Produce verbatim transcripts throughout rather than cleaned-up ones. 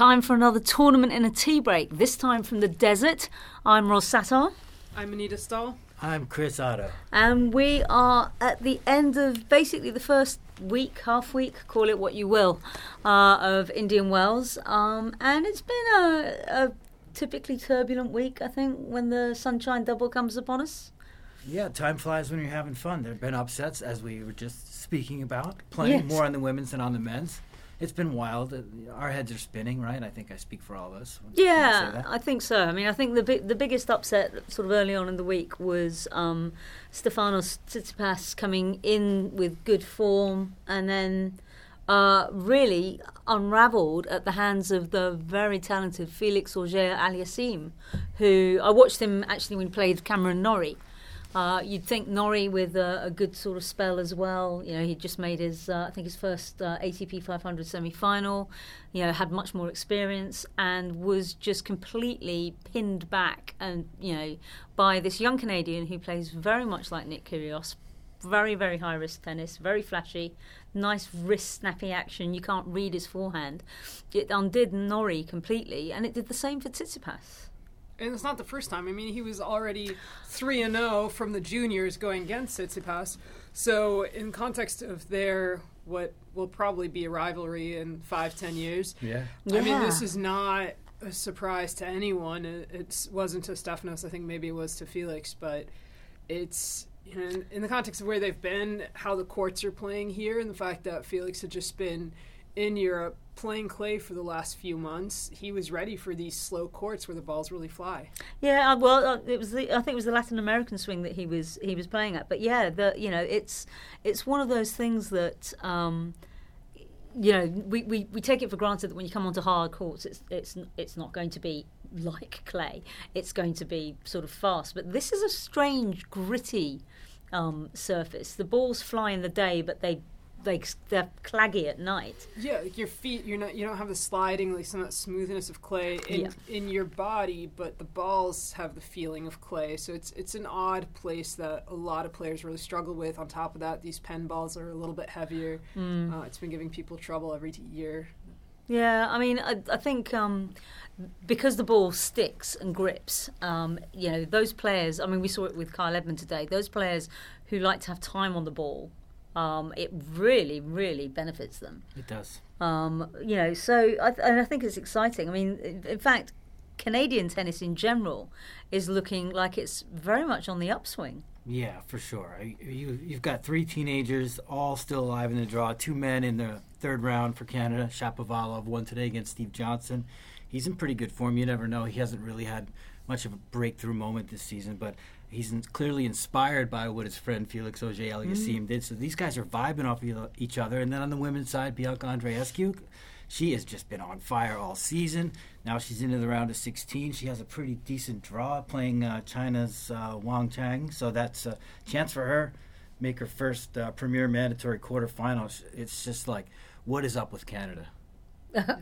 Time for another tournament in a tea break, this time from the desert. I'm Ross Sattar. I'm Anita Stahl. I'm Chris Oddo. And we are at the end of basically the first week, half week, call it what you will, uh, of Indian Wells. Um, and it's been a, a typically turbulent week, I think, when the Sunshine Double comes upon us. Yeah, time flies when you're having fun. There have been upsets, as we were just speaking about, playing yes. more on the women's than on the men's. It's been wild. Our heads are spinning, right? I think I speak for all of us. Yeah, I think so. I mean, I think the bi- the biggest upset sort of early on in the week was um, Stefanos Tsitsipas coming in with good form and then uh, really unravelled at the hands of the very talented Felix Auger-Aliassime, who I watched him actually when he played Cameron Norrie. Uh, you'd think Norrie with a, a good sort of spell as well. You know, he just made his, uh, I think, his first uh, A T P five hundred semi-final. You know, had much more experience and was just completely pinned back, and you know, by this young Canadian who plays very much like Nick Kyrgios, very very high risk tennis, very flashy, nice wrist snappy action. You can't read his forehand. It undid Norrie completely, and it did the same for Tsitsipas. And it's not the first time. I mean, he was already three and oh from the juniors going against Tsitsipas. So in context of their, what will probably be a rivalry in five, ten years, yeah. yeah. I mean, this is not a surprise to anyone. It, it wasn't to Stefanos. I think maybe it was to Felix. But it's, you know, in, in the context of where they've been, how the courts are playing here, and the fact that Felix had just been in Europe playing clay for the last few months, he was ready for these slow courts where the balls really fly. Yeah, well, it was the, I think it was the Latin American swing that he was he was playing at. But yeah, the, you know, it's it's one of those things that um, you know we, we, we take it for granted that when you come onto hard courts, it's it's it's not going to be like clay. It's going to be sort of fast. But this is a strange, gritty um, surface. The balls fly in the day, but they. Like they're claggy at night. Yeah, like your feet, you're not, you don't have the sliding, like some of that smoothness of clay in, yeah. in your body, but the balls have the feeling of clay. So it's it's an odd place that a lot of players really struggle with. On top of that, these pen balls are a little bit heavier. Mm. Uh, it's been giving people trouble every year. Yeah, I mean, I, I think um, because the ball sticks and grips, um, you know, those players. I mean, we saw it with Kyle Edmund today. Those players who like to have time on the ball. Um, it really, really benefits them. It does. Um, you know, so I, th- and I think it's exciting. I mean, in fact, Canadian tennis in general is looking like it's very much on the upswing. Yeah, for sure. You, you've got three teenagers all still alive in the draw, two men in the third round for Canada. Shapovalov won today against Steve Johnson. He's in pretty good form. You never know. He hasn't really had much of a breakthrough moment this season, but he's in, clearly inspired by what his friend Felix Auger-Aliassime mm. did. So these guys are vibing off each other. And then on the women's side, Bianca Andreescu, she has just been on fire all season. Now she's into the round of sixteen. She has a pretty decent draw playing uh, China's uh, Wang Chang. So that's a chance for her. Make her first uh, premier mandatory quarterfinals. It's just like, what is up with Canada?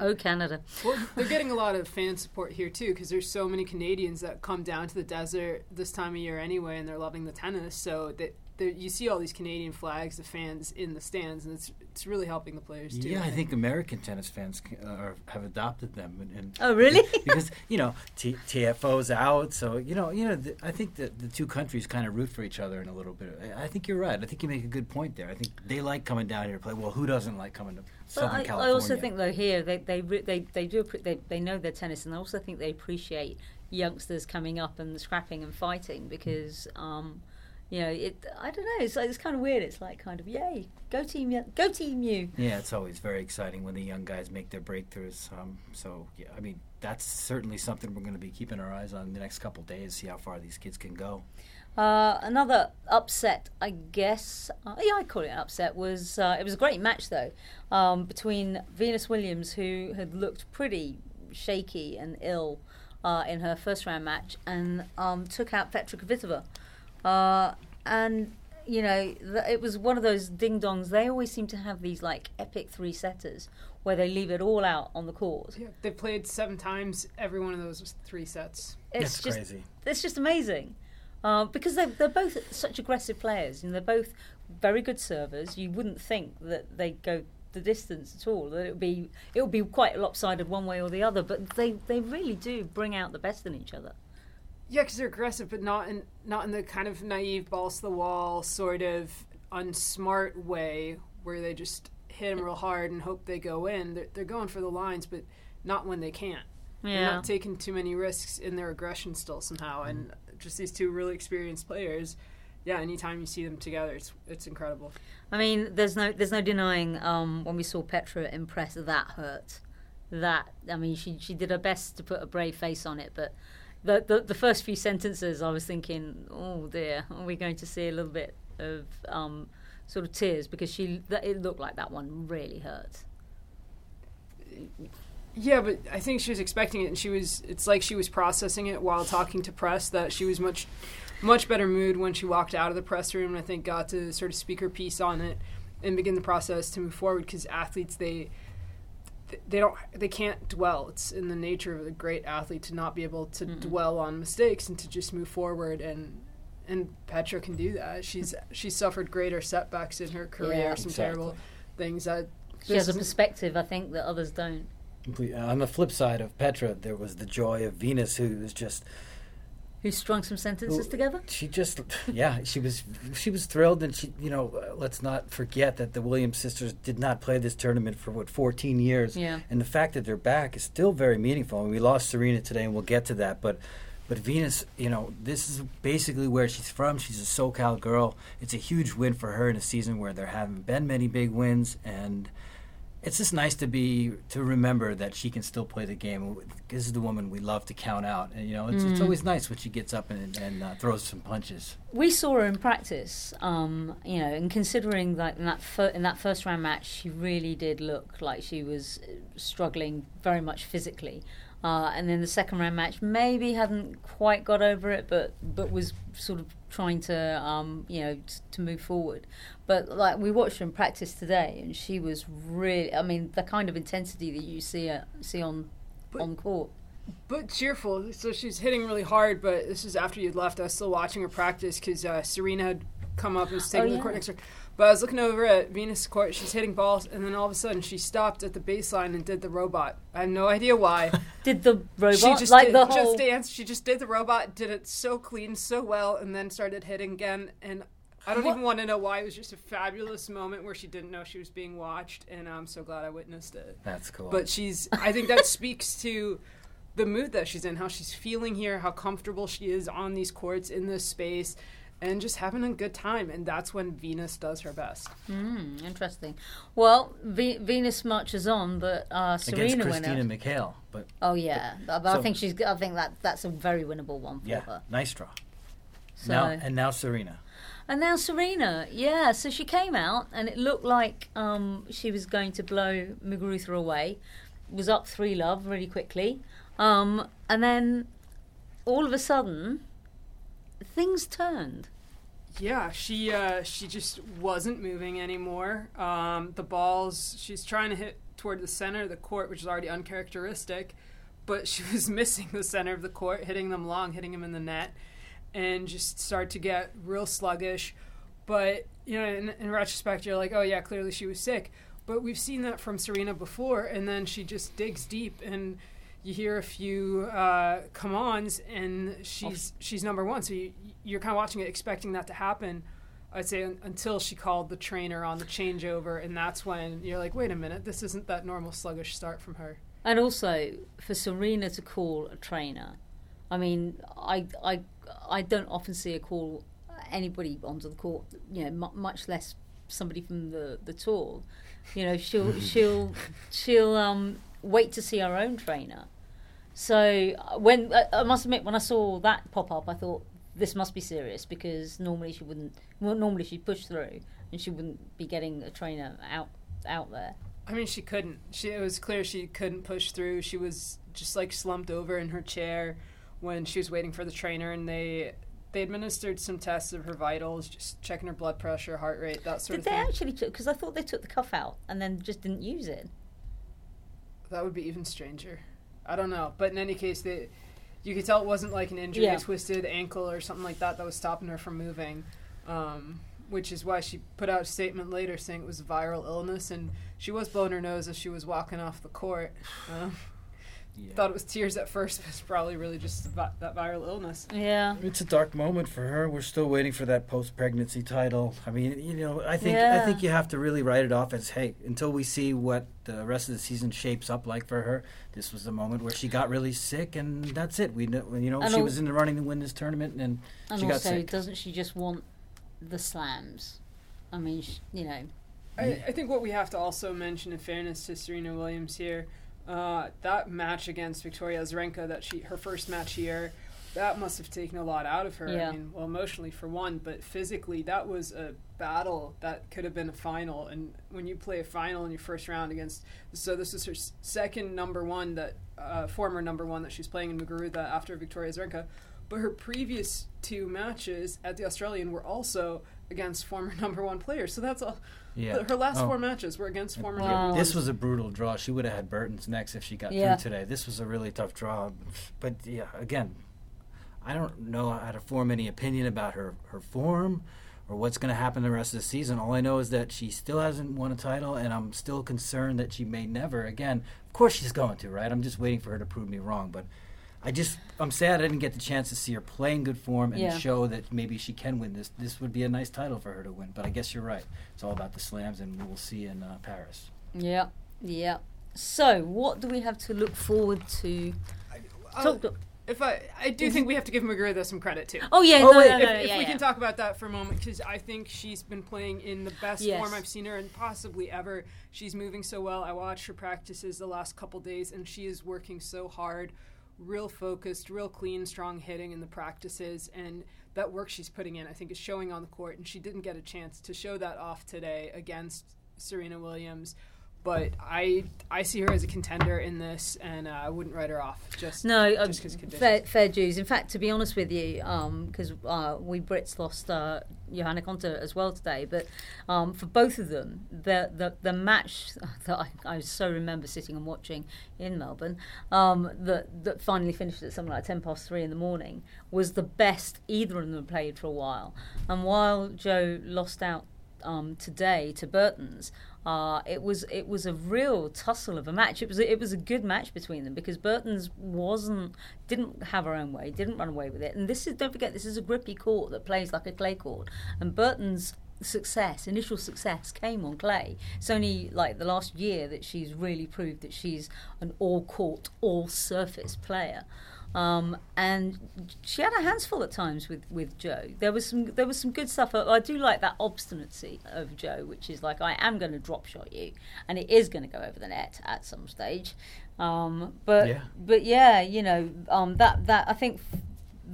Oh, Canada. Well, they're getting a lot of fan support here, too, because there's so many Canadians that come down to the desert this time of year anyway, and they're loving the tennis. So that you see all these Canadian flags, the fans in the stands, and it's it's really helping the players, too. Yeah, I think American tennis fans uh, are, have adopted them. And, and oh, really? Because, you know, T- TFO's out. So, you know, you know, the, I think that the two countries kind of root for each other in a little bit. I, I think you're right. I think you make a good point there. I think they like coming down here to play. Well, who doesn't like coming to Southern I, California? I also think, though, here they they they they do they they know their tennis, and I also think they appreciate youngsters coming up and scrapping and fighting because, um, you know, it. I don't know. It's like, it's kind of weird. It's like kind of yay, go team, go team you. Yeah, it's always very exciting when the young guys make their breakthroughs. Um, so yeah, I mean that's certainly something we're going to be keeping our eyes on in the next couple of days. See how far these kids can go. Uh, another upset, I guess, uh, yeah, I call it an upset, was uh, it was a great match, though, um, between Venus Williams, who had looked pretty shaky and ill uh, in her first-round match, and um, took out Petra Kvitova. Uh, and, you know, th- it was one of those ding-dongs. They always seem to have these, like, epic three-setters where they leave it all out on the court. Yeah, they played seven times. Every one of those was three sets. It's That's just, crazy. It's just amazing. Uh, because they're, they're both such aggressive players, and they're both very good servers. You wouldn't think that they go the distance at all. That it would be it would be quite lopsided one way or the other. But they, they really do bring out the best in each other. Yeah, because they're aggressive, but not in not in the kind of naive balls to the wall sort of unsmart way where they just hit them real hard and hope they go in. They're, they're going for the lines, but not when they can't. Yeah. They're not taking too many risks in their aggression still somehow. And just these two really experienced players. Yeah, anytime you see them together, it's it's incredible. I mean, there's no there's no denying um, when we saw Petra impress, that hurt. That I mean, she she did her best to put a brave face on it, but the the, the first few sentences, I was thinking, oh dear, are we going to see a little bit of um, sort of tears because she that, it looked like that one really hurt. Yeah, but I think she was expecting it, and she was. It's like she was processing it while talking to press. That she was much. Much better mood when she walked out of the press room, and I think got to sort of speak her piece on it and begin the process to move forward. Because athletes, they they don't they can't dwell. It's in the nature of a great athlete to not be able to Mm-mm. dwell on mistakes and to just move forward. And and Petra can do that. She's she's suffered greater setbacks in her career, yeah, some exactly. terrible things. That she has a perspective, I think, that others don't. On the flip side of Petra, there was the joy of Venus, who was just. Who strung some sentences well, together? She just, yeah, she was she was thrilled. And, she, you know, uh, let's not forget that the Williams sisters did not play this tournament for, what, fourteen years. Yeah. And the fact that they're back is still very meaningful. And we lost Serena today, and we'll get to that. But but Venus, you know, this is basically where she's from. She's a SoCal girl. It's a huge win for her in a season where there haven't been many big wins. And it's just nice to be to remember that she can still play the game. This is the woman we love to count out, and you know it's, mm. it's always nice when she gets up and, and uh, throws some punches. We saw her in practice, um, you know, and considering that in that, fir- in that first round match, she really did look like she was struggling very much physically, uh, and then the second round match maybe hadn't quite got over it, but but was sort of trying to um, you know t- to move forward. But like we watched her in practice today, and she was really, I mean, the kind of intensity that you see uh, see on but, on court. But cheerful. So she's hitting really hard, but this is after you'd left. I was still watching her practice because uh, Serena had come up and was taking oh, yeah. the court next to her. But I was looking over at Venus' court. She's hitting balls, and then all of a sudden she stopped at the baseline and did the robot. I have no idea why. Did the robot? She just, like did, the whole... just danced. She just did the robot, did it so clean, so well, and then started hitting again. And I don't what? even want to know why. It was just a fabulous moment where she didn't know she was being watched, and I'm so glad I witnessed it. That's cool. But she's, I think that speaks to the mood that she's in, how she's feeling here, how comfortable she is on these courts in this space, and just having a good time. And that's when Venus does her best. Mm, interesting. Well, v- Venus marches on, but uh, Serena against Christina McHale. But oh yeah, but, but so I think she's. I think that that's a very winnable one for yeah, her. Nice draw. So. Now and now Serena. And now Serena, yeah. So she came out, and it looked like um, she was going to blow Muguruza away. Was up three love really quickly, um, and then all of a sudden, things turned. Yeah, she uh, she just wasn't moving anymore. Um, the balls she's trying to hit toward the center of the court, which is already uncharacteristic, but she was missing the center of the court, hitting them long, hitting them in the net. And just start to get real sluggish. But, you know, in, in retrospect, you're like, oh, yeah, clearly she was sick. But we've seen that from Serena before, and then she just digs deep, and you hear a few uh, come-ons, and she's she's number one. So you, you're kind of watching it, expecting that to happen, I'd say, un- until she called the trainer on the changeover, and that's when you're like, wait a minute, this isn't that normal sluggish start from her. And also, for Serena to call a trainer, I mean, I... I I don't often see a call anybody onto the court, you know, m- much less somebody from the, the tour. You know, she'll she'll she'll um, wait to see her own trainer. So when I, I must admit, when I saw that pop up, I thought this must be serious because normally she wouldn't. Well, normally she'd push through and she wouldn't be getting a trainer out out there. I mean, she couldn't. She it was clear she couldn't push through. She was just like slumped over in her chair when she was waiting for the trainer, and they they administered some tests of her vitals, just checking her blood pressure, heart rate, that sort Did of thing. Did they actually took? Because I thought they took the cuff out and then just didn't use it. That would be even stranger. I don't know. But in any case, they, you could tell it wasn't like an injury, yeah. a twisted ankle or something like that that was stopping her from moving. Um, which is why she put out a statement later saying it was a viral illness, and she was blowing her nose as she was walking off the court. Um, yeah. Thought it was tears at first, but it's probably really just that viral illness. Yeah. It's a dark moment for her. We're still waiting for that post-pregnancy title. I mean, you know, I think yeah. I think you have to really write it off as, hey, until we see what the rest of the season shapes up like for her, this was the moment where she got really sick, and that's it. We You know, and she was in the running to win this tournament, and, and she got also, sick. And also, doesn't she just want the slams? I mean, sh- you know. I, I think what we have to also mention, in fairness to Serena Williams here, uh, that match against Victoria Azarenka, that she her first match here, that must have taken a lot out of her. Yeah. I mean, well, emotionally for one, but physically, that was a battle that could have been a final. And when you play a final in your first round against, so this is her s- second number one that uh, former number one that she's playing in Muguruza after Victoria Azarenka. But her previous two matches at the Australian were also against former number one players. So that's all. Yeah. Her last oh. four matches were against former wow. number one. This was a brutal draw. She would have had Burton's next if she got yeah. through today. This was a really tough draw. But, yeah, again, I don't know how to form any opinion about her, her form or what's going to happen the rest of the season. All I know is that she still hasn't won a title, and I'm still concerned that she may never. Again, of course she's going to, right? I'm just waiting for her to prove me wrong, but I just, I'm sad I didn't get the chance to see her play in good form and yeah. show that maybe she can win this. This would be a nice title for her to win, but I guess you're right. It's all about the slams, and we'll see in uh, Paris. Yeah, yeah. So, what do we have to look forward to? I, Talk to- if I, I do think we have to give Muguruza some credit, too. Oh, yeah, oh, no, wait. no, no, no, If, if yeah, we yeah. can talk about that for a moment, because I think she's been playing in the best yes. form I've seen her in possibly ever. She's moving so well. I watched her practices the last couple days, and she is working so hard. Real focused, real clean, strong hitting in the practices, and that work she's putting in, I think, is showing on the court, and she didn't get a chance to show that off today against Serena Williams, but I I see her as a contender in this, and uh, I wouldn't write her off just no, just because um, conditions. Fair, fair dues. In fact, to be honest with you, because um, uh, we Brits lost uh, Johanna Konta as well today, but um, for both of them, the the, the match that I, I so remember sitting and watching in Melbourne, um, that, that finally finished at something like ten past three in the morning, was the best either of them played for a while. And while Joe lost out um, today to Burton's, Uh, it was it was a real tussle of a match. It was a, it was a good match between them, because Burton's wasn't didn't have her own way, didn't run away with it. And this is don't forget this is a grippy court that plays like a clay court. And Burton's success, initial success, came on clay. It's only like the last year that she's really proved that she's an all court, all surface player. Um, and she had her hands full at times with, with Joe. There was some there was some good stuff. I, I do like that obstinacy of Joe, which is like, I am going to drop shot you, and it is going to go over the net at some stage. Um, but yeah. but yeah, you know um, that that I think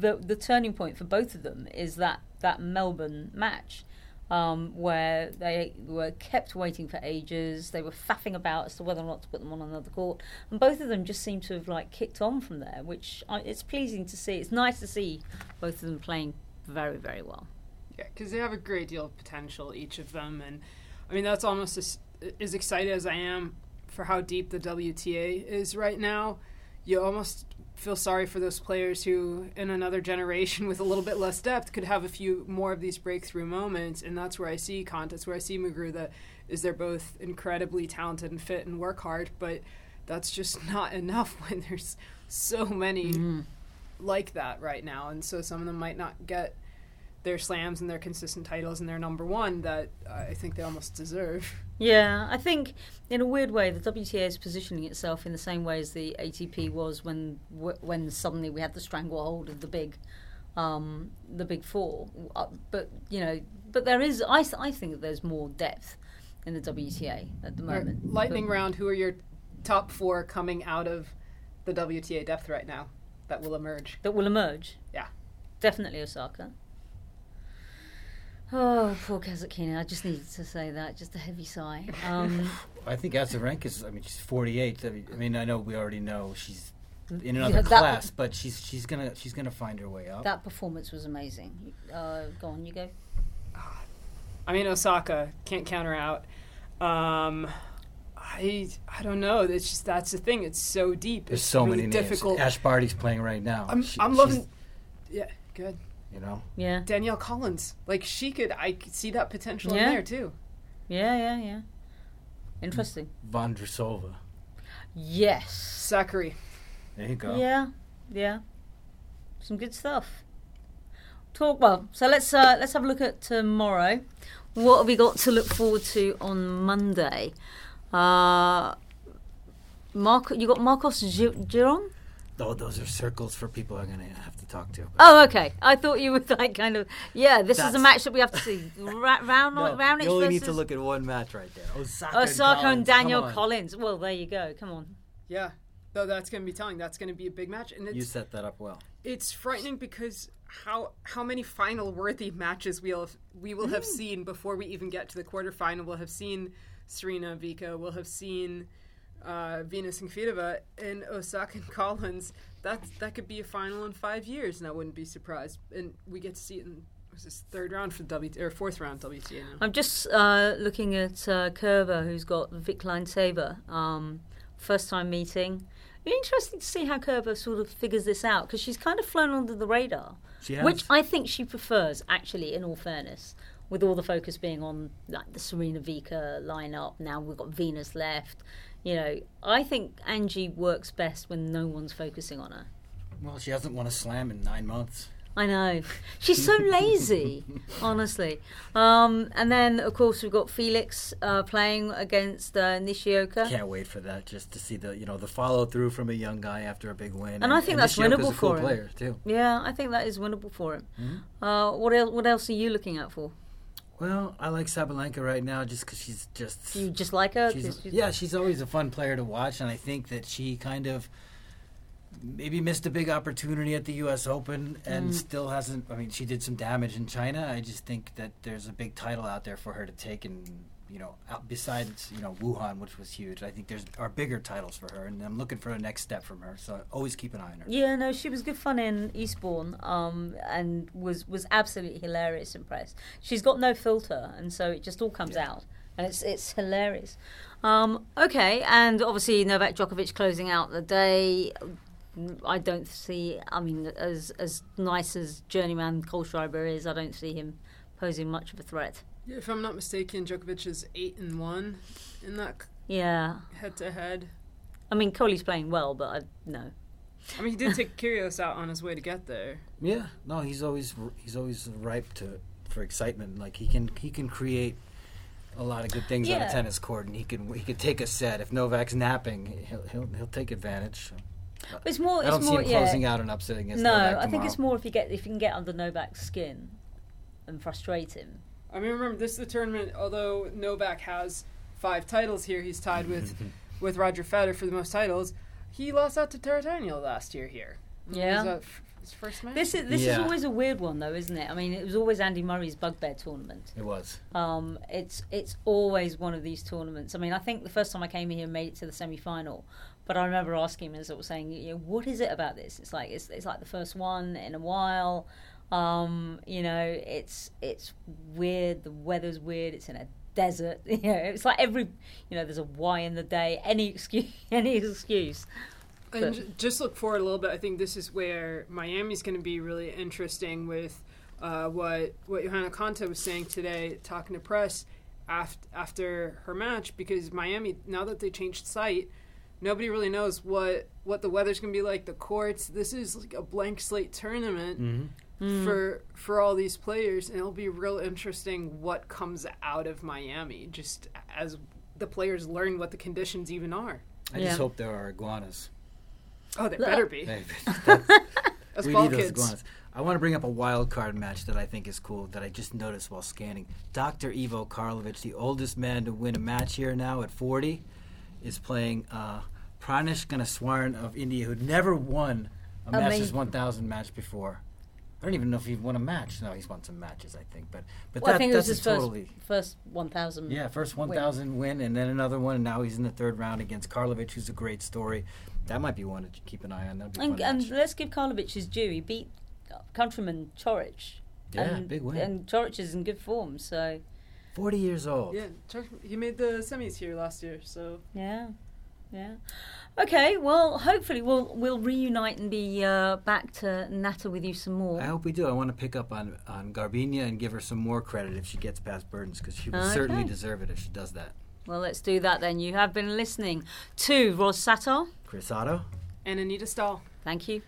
the the turning point for both of them is that, that Melbourne match. Um, where they were kept waiting for ages. They were faffing about as to whether or not to put them on another court. And both of them just seem to have like kicked on from there, which I, it's pleasing to see. It's nice to see both of them playing very, very well. Yeah, because they have a great deal of potential, each of them. And, I mean, that's almost as, as excited as I am for how deep the W T A is right now. You almost feel sorry for those players who, in another generation with a little bit less depth, could have a few more of these breakthrough moments, and that's where I see Konta, where I see Muguruza, is they're both incredibly talented and fit and work hard, but that's just not enough when there's so many mm. like that right now, and so some of them might not get their slams and their consistent titles and their number one that I think they almost deserve. Yeah, I think in a weird way the W T A is positioning itself in the same way as the A T P was when when suddenly we had the stranglehold of the big, um, the big four. But you know, but there is I I think that there's more depth in the W T A at the moment. Lightning but, round. Who are your top four coming out of the W T A depth right now that will emerge? That will emerge. Yeah, definitely Osaka. Oh, poor Kazakina. I just needed to say that. Just a heavy sigh. Um, I think Azarenka is, I mean, she's forty-eight. I mean, I mean, I know we already know she's in another yeah, class, per- but she's she's going to she's gonna find her way up. That performance was amazing. Uh, go on, you go. I mean, Osaka. Can't count her out. Um, I I don't know. It's just, that's the thing. It's so deep. There's it's so really many difficult. Names. Ash Barty's playing right now. I'm, she, I'm loving... Yeah, good. you know? Yeah. Danielle Collins. Like, she could, I could see that potential yeah. in there, too. Yeah, yeah, yeah. Interesting. Vondrousova. Yes. Zachary. There you go. Yeah, yeah. Some good stuff. Talk well. So let's uh, let's have a look at tomorrow. What have we got to look forward to on Monday? Uh, Mark, you got Marcos Giron? Oh, those are circles for people I'm going to have to talk to. Oh, okay. I thought you were like kind of yeah. This That's is a match that we have to see. Ra- round no, round. You only versus... need to look at one match right there. Osaka, Osaka and, and Danielle Collins. Well, there you go. Come on. Yeah. Though that's going to be telling. That's going to be a big match. And it's, you set that up well. It's frightening because how how many final-worthy matches we'll have, we will mm. have seen before we even get to the quarterfinal. We'll have seen Serena, Vika. We'll have seen uh, Venus and Kvitova and Osaka and Collins. That's, that could be a final in five years, and I wouldn't be surprised. And we get to see it in was this third round for W or fourth round W T A now. I'm just uh, looking at uh, Kerber, who's got Vic Line-Saber. Um, first-time meeting. Interesting to see how Kerber sort of figures this out, because she's kind of flown under the radar, which I think she prefers, actually, in all fairness, with all the focus being on like the Serena Vika lineup. Now we've got Venus left. You know, I think Angie works best when no one's focusing on her. Well, she hasn't won a slam in nine months. I know. She's so lazy, honestly. Um, and then, of course, we've got Felix uh, playing against uh, Nishioka. Can't wait for that, just to see the you know the follow-through from a young guy after a big win. And, and I think and that's Nishioka's winnable a cool for him. Player, too. Yeah, I think that is winnable for him. Mm-hmm. Uh, what, el- what else are you looking out for? Well, I like Sabalenka right now just because she's just... You just like her? She's, she's yeah, like... she's always a fun player to watch, and I think that she kind of... maybe missed a big opportunity at the U S Open and mm. still hasn't... I mean, she did some damage in China. I just think that there's a big title out there for her to take and, you know, out besides, you know, Wuhan, which was huge. I think there's are bigger titles for her, and I'm looking for a next step from her. So I always keep an eye on her. Yeah, no, she was good fun in Eastbourne um, and was, was absolutely hilarious in press. She's got no filter, and so it just all comes yeah. out. And it's it's hilarious. Um, okay, and obviously Novak Djokovic closing out the day... I don't see, I mean, as as nice as journeyman Cole Schreiber is, I don't see him posing much of a threat. Yeah, if I'm not mistaken, Djokovic is eight and one in that yeah. head-to-head. I mean, Coley's playing well, but I, no. I mean, he did take Kyrgios out on his way to get there. Yeah, no, he's always he's always ripe to for excitement. Like, he can he can create a lot of good things yeah. on a tennis court, and he can he can take a set. If Novak's napping, he'll he'll, he'll take advantage. It's more. I don't it's see more, him closing yeah. out and upsetting against Novak tomorrow. No, I think it's more if you get if you can get under Novak's skin and frustrate him. I mean, remember, this is the tournament. Although Novak has five titles here, he's tied with with Roger Federer for the most titles. He lost out to Tarantino last year here. Yeah, was that f- his first match. This is this yeah. is always a weird one, though, isn't it? I mean, it was always Andy Murray's bugbear tournament. It was. Um, it's it's always one of these tournaments. I mean, I think the first time I came here and made it to the semi-final. But I remember asking him, as I was saying, you know, what is it about this? It's like it's it's like the first one in a while. Um, you know, it's it's weird. The weather's weird. It's in a desert. You know, it's like every you know, there's a Y in the day. Any excuse, any excuse. And j- just look forward a little bit. I think this is where Miami's going to be really interesting with uh, what what Johanna Konta was saying today, talking to press after after her match, because Miami, now that they changed site. Nobody really knows what, what the weather's going to be like, the courts. This is like a blank slate tournament mm-hmm. Mm-hmm. for for all these players, and it'll be real interesting what comes out of Miami, just as the players learn what the conditions even are. I yeah. just hope there are iguanas. Oh, there better be. As we ball need kids. Those iguanas. I want to bring up a wild card match that I think is cool that I just noticed while scanning. Doctor Ivo Karlovic, the oldest man to win a match here now at forty, is playing uh, Pranesh Ganeswaran of India, who'd never won a Amazing. Masters one thousand match before. I don't even know if he won a match. No, he's won some matches, I think. But but well, that, I think that's it was his totally first, first one thousand. Yeah, first one thousand win. win, and then another one. And now he's in the third round against Karlovic, who's a great story. That might be one to keep an eye on. That'd be and, fun and let's give Karlovic his due. He beat countryman Chorich. Yeah, and, big win. And Chorich is in good form, so... forty years old. Yeah, he made the semis here last year, so... Yeah, Yeah. Okay, well, hopefully we'll we'll reunite and be uh, back to natter with you some more. I hope we do. I want to pick up on, on Garbiñe and give her some more credit if she gets past Burdens, because she will okay. certainly deserve it if she does that. Well, let's do that then. You have been listening to Ross Sattar, Chris Oddo, and Anita Stahl. Thank you.